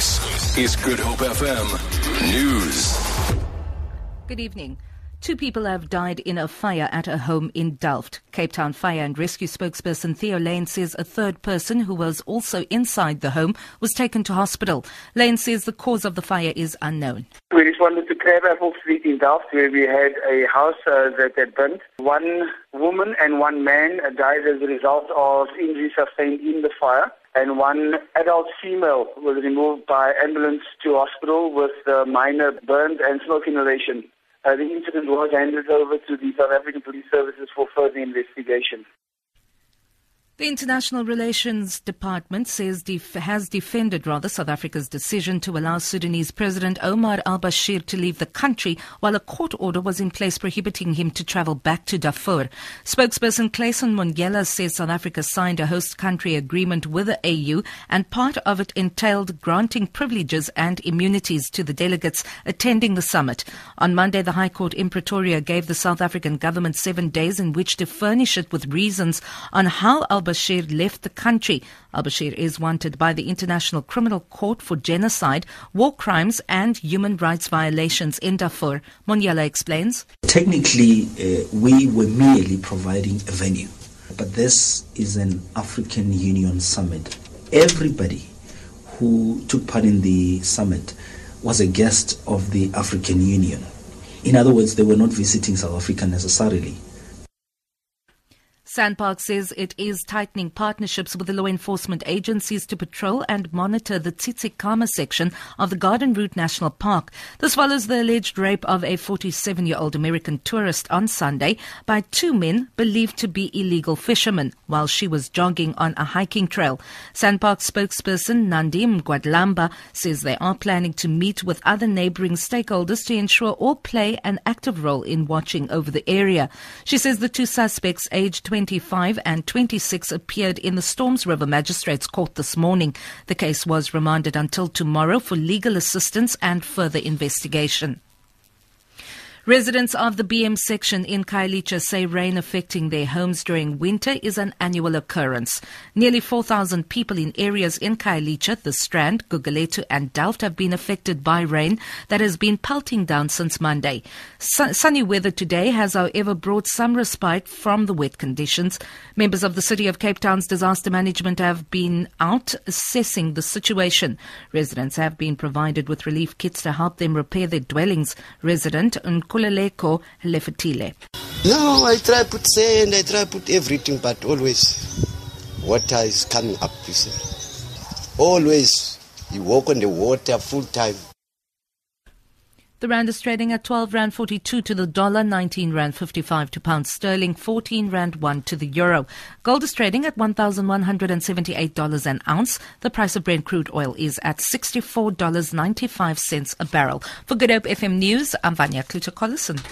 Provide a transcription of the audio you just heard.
This is Good Hope FM News. Good evening. Two people have died in a fire at a home in Delft. Cape Town Fire and Rescue spokesperson Theo Lane says a third person who was also inside the home was taken to hospital. Lane says the cause of the fire is unknown. We responded to Crabapple Street in Delft, where we had a house that had burnt. One woman and one man died as a result of injuries sustained in the fire. And one adult female was removed by ambulance to hospital with minor burns and smoke inhalation. The incident was handed over to the South African Police Services for further investigation. The International Relations Department says has defended South Africa's decision to allow Sudanese President Omar al-Bashir to leave the country while a court order was in place prohibiting him to travel back to Darfur. Spokesperson Clayson Monyela says South Africa signed a host country agreement with the AU, and part of it entailed granting privileges and immunities to the delegates attending the summit. On Monday, the High Court in Pretoria gave the South African government 7 days in which to furnish it with reasons on how al-Bashir left the country. Al-Bashir is wanted by the International Criminal Court for genocide, war crimes and human rights violations in Darfur. Monyela explains. Technically, we were merely providing a venue, but this is an African Union summit. Everybody who took part in the summit was a guest of the African Union. In other words, they were not visiting South Africa necessarily. SANParks says it is tightening partnerships with the law enforcement agencies to patrol and monitor the Tsitsikamma section of the Garden Route National Park. This follows the alleged rape of a 47-year-old American tourist on Sunday by two men believed to be illegal fishermen while she was jogging on a hiking trail. SANParks spokesperson Nandi Mgwadlamba says they are planning to meet with other neighboring stakeholders to ensure all play an active role in watching over the area. She says the two suspects, aged 25 and 26, appeared in the Storms River Magistrates Court this morning. The case was remanded until tomorrow for legal assistance and further investigation. Residents of the BM section in Khayelitsha say rain affecting their homes during winter is an annual occurrence. Nearly 4,000 people in areas in Khayelitsha, the Strand, Gugulethu and Delft have been affected by rain that has been pelting down since Monday. Sunny weather today has, however, brought some respite from the wet conditions. Members of the City of Cape Town's disaster management have been out assessing the situation. Residents have been provided with relief kits to help them repair their dwellings. Resident Kuleleko Lefetile. No, I try put sand, I try put everything, but always water is coming up. You see. Always you walk on the water full time. The rand is trading at 12 rand 42 to the dollar, 19 rand 55 to pound sterling, 14 rand 1 to the euro. Gold is trading at $1,178 an ounce. The price of Brent crude oil is at $64.95 a barrel. For Good Hope FM News, I'm Vanya Kluter-Collison.